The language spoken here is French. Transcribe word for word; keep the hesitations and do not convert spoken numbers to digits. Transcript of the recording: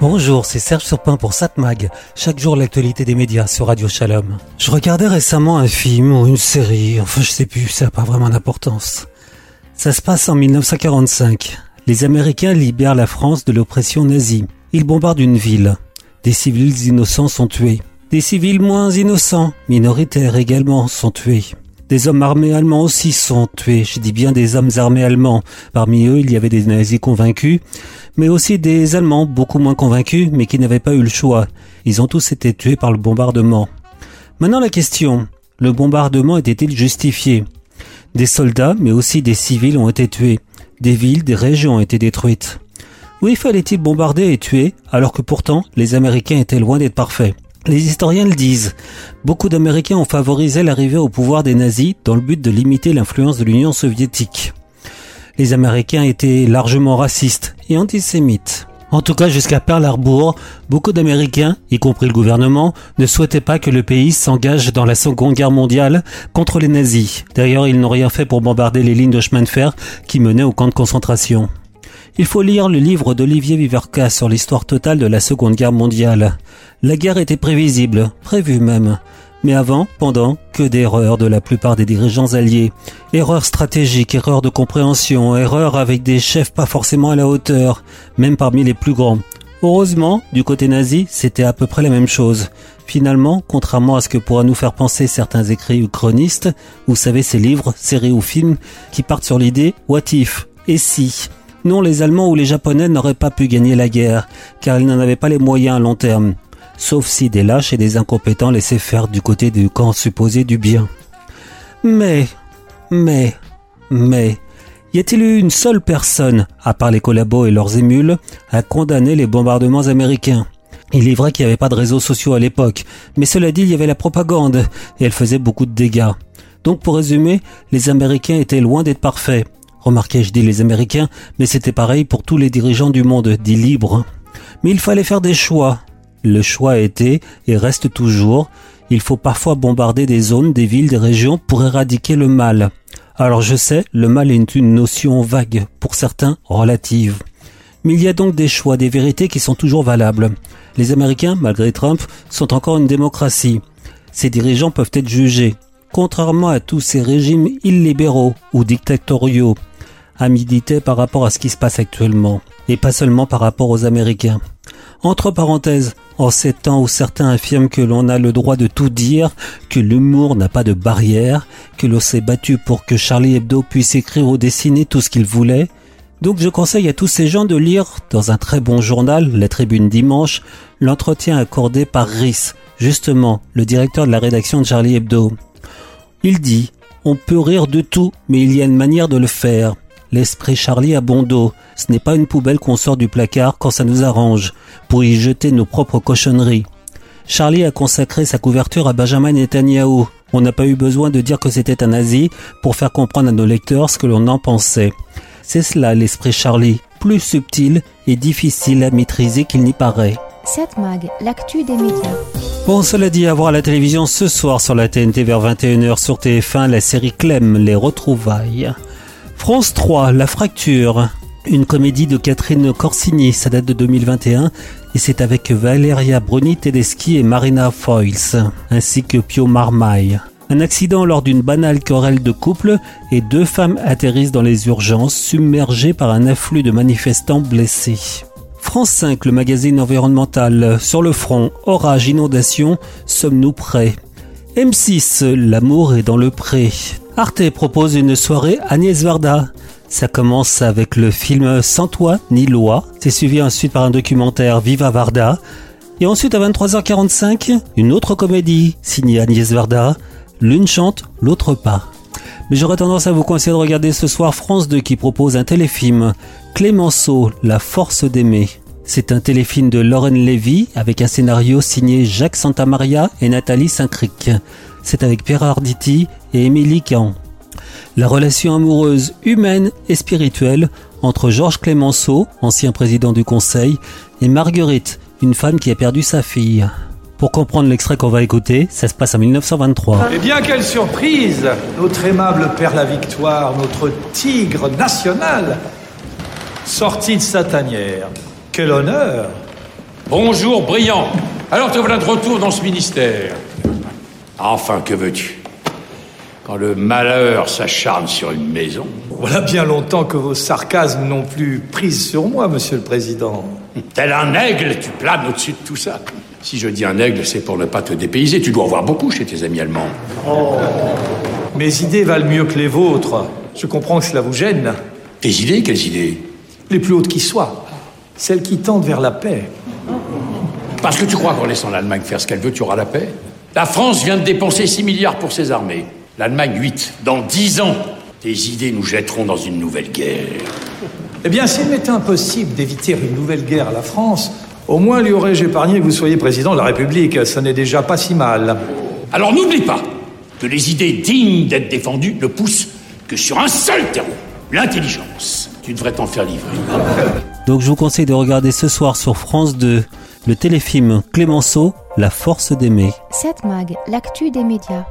Bonjour, c'est Serge Surpin pour SatMag. Chaque jour, l'actualité des médias sur Radio Shalom. Je regardais récemment un film ou une série, enfin je sais plus, ça n'a pas vraiment d'importance. Ça se passe en dix-neuf cent quarante-cinq. Les Américains libèrent la France de l'oppression nazie. Ils bombardent une ville. Des civils innocents sont tués. Des civils moins innocents, minoritaires également, sont tués. Des hommes armés allemands aussi sont tués. Je dis bien des hommes armés allemands. Parmi eux, il y avait des nazis convaincus, mais aussi des Allemands beaucoup moins convaincus, mais qui n'avaient pas eu le choix. Ils ont tous été tués par le bombardement. Maintenant la question, le bombardement était-il justifié ? Des soldats, mais aussi des civils ont été tués. Des villes, des régions ont été détruites. Oui, fallait-il bombarder et tuer, alors que pourtant, les Américains étaient loin d'être parfaits. Les historiens le disent. Beaucoup d'Américains ont favorisé l'arrivée au pouvoir des nazis dans le but de limiter l'influence de l'Union soviétique. Les Américains étaient largement racistes et antisémites. En tout cas, jusqu'à Pearl Harbor, beaucoup d'Américains, y compris le gouvernement, ne souhaitaient pas que le pays s'engage dans la Seconde Guerre mondiale contre les nazis. D'ailleurs, ils n'ont rien fait pour bombarder les lignes de chemin de fer qui menaient aux camps de concentration. Il faut lire le livre d'Olivier Viverca sur l'histoire totale de la Seconde Guerre mondiale. La guerre était prévisible, prévue même. Mais avant, pendant, que d'erreurs de la plupart des dirigeants alliés. Erreurs stratégiques, erreurs de compréhension, erreurs avec des chefs pas forcément à la hauteur, même parmi les plus grands. Heureusement, du côté nazi, c'était à peu près la même chose. Finalement, contrairement à ce que pourra nous faire penser certains écrits ou chronistes, vous savez ces livres, séries ou films, qui partent sur l'idée « What if ?» et « si ?» Non, les Allemands ou les Japonais n'auraient pas pu gagner la guerre, car ils n'en avaient pas les moyens à long terme. Sauf si des lâches et des incompétents laissaient faire du côté du camp supposé du bien. Mais, mais, mais, y a-t-il eu une seule personne, à part les collabos et leurs émules, à condamner les bombardements américains ? Il est vrai qu'il n'y avait pas de réseaux sociaux à l'époque, mais cela dit, il y avait la propagande, et elle faisait beaucoup de dégâts. Donc pour résumer, les Américains étaient loin d'être parfaits. Remarquez, je dis les Américains, mais c'était pareil pour tous les dirigeants du monde, dits libres. Mais il fallait faire des choix. Le choix était, et reste toujours, il faut parfois bombarder des zones, des villes, des régions pour éradiquer le mal. Alors je sais, le mal est une notion vague, pour certains relative. Mais il y a donc des choix, des vérités qui sont toujours valables. Les Américains, malgré Trump, sont encore une démocratie. Ces dirigeants peuvent être jugés, contrairement à tous ces régimes illibéraux ou dictatoriaux. À méditer par rapport à ce qui se passe actuellement, et pas seulement par rapport aux Américains. Entre parenthèses, en ces temps où certains affirment que l'on a le droit de tout dire, que l'humour n'a pas de barrière, que l'on s'est battu pour que Charlie Hebdo puisse écrire ou dessiner tout ce qu'il voulait, donc je conseille à tous ces gens de lire, dans un très bon journal, La Tribune dimanche, l'entretien accordé par Riss, justement, le directeur de la rédaction de Charlie Hebdo. Il dit « On peut rire de tout, mais il y a une manière de le faire. » L'esprit Charlie a bon dos. Ce n'est pas une poubelle qu'on sort du placard quand ça nous arrange, pour y jeter nos propres cochonneries. Charlie a consacré sa couverture à Benjamin Netanyahou. On n'a pas eu besoin de dire que c'était un nazi pour faire comprendre à nos lecteurs ce que l'on en pensait. C'est cela l'esprit Charlie, plus subtil et difficile à maîtriser qu'il n'y paraît. SatMag, l'actu des médias. Bon, cela dit, à voir à la télévision ce soir sur la T N T vers vingt et une heures sur T F un, la série Clem, les retrouvailles. France trois, La Fracture, une comédie de Catherine Corsini, ça date de deux mille vingt et un et c'est avec Valeria Bruni-Tedeschi et Marina Foyles, ainsi que Pio Marmaille. Un accident lors d'une banale querelle de couple et deux femmes atterrissent dans les urgences, submergées par un afflux de manifestants blessés. France cinq, le magazine environnemental, sur le front, orage, inondation, sommes-nous prêts ? M six, l'amour est dans le pré. Arte propose une soirée Agnès Varda. Ça commence avec le film Sans toi ni loi. C'est suivi ensuite par un documentaire Viva Varda. Et ensuite à vingt-trois heures quarante-cinq, une autre comédie signée Agnès Varda. L'une chante, l'autre pas. Mais j'aurais tendance à vous conseiller de regarder ce soir France deux qui propose un téléfilm. Clémenceau, la force d'aimer. C'est un téléfilm de Lauren Lévy avec un scénario signé Jacques Santamaria et Nathalie Saint-Cricq. C'est avec Pierre Arditi et Émilie Caen. La relation amoureuse humaine et spirituelle entre Georges Clemenceau, ancien président du Conseil, et Marguerite, une femme qui a perdu sa fille. Pour comprendre l'extrait qu'on va écouter, ça se passe en dix-neuf cent vingt-trois. Eh bien, quelle surprise ! Notre aimable père la Victoire, notre tigre national, sorti de sa tanière. Quel honneur ! Bonjour, brillant. Alors te voilà de retour dans ce ministère. Enfin, que veux-tu ? Quand le malheur s'acharne sur une maison... Voilà bien longtemps que vos sarcasmes n'ont plus prise sur moi, monsieur le Président. Tel un aigle, tu planes au-dessus de tout ça. Si je dis un aigle, c'est pour ne pas te dépayser. Tu dois en voir beaucoup chez tes amis allemands. Oh. Mes idées valent mieux que les vôtres. Je comprends que cela vous gêne. Tes idées, quelles idées ? Les plus hautes qui soient. Celles qui tendent vers la paix. Parce que tu crois qu'en laissant l'Allemagne faire ce qu'elle veut, tu auras la paix ? La France vient de dépenser six milliards pour ses armées. L'Allemagne, huit. Dans dix ans, tes idées nous jetteront dans une nouvelle guerre. Eh bien, s'il m'était impossible d'éviter une nouvelle guerre à la France, au moins lui aurais-je épargné que vous soyez président de la République. Ça n'est déjà pas si mal. Alors n'oublie pas que les idées dignes d'être défendues ne poussent que sur un seul terreau, l'intelligence. Tu devrais t'en faire livrer. Donc je vous conseille de regarder ce soir sur France deux le téléfilm Clémenceau, La Force d'aimer. SatMag, l'actu des médias.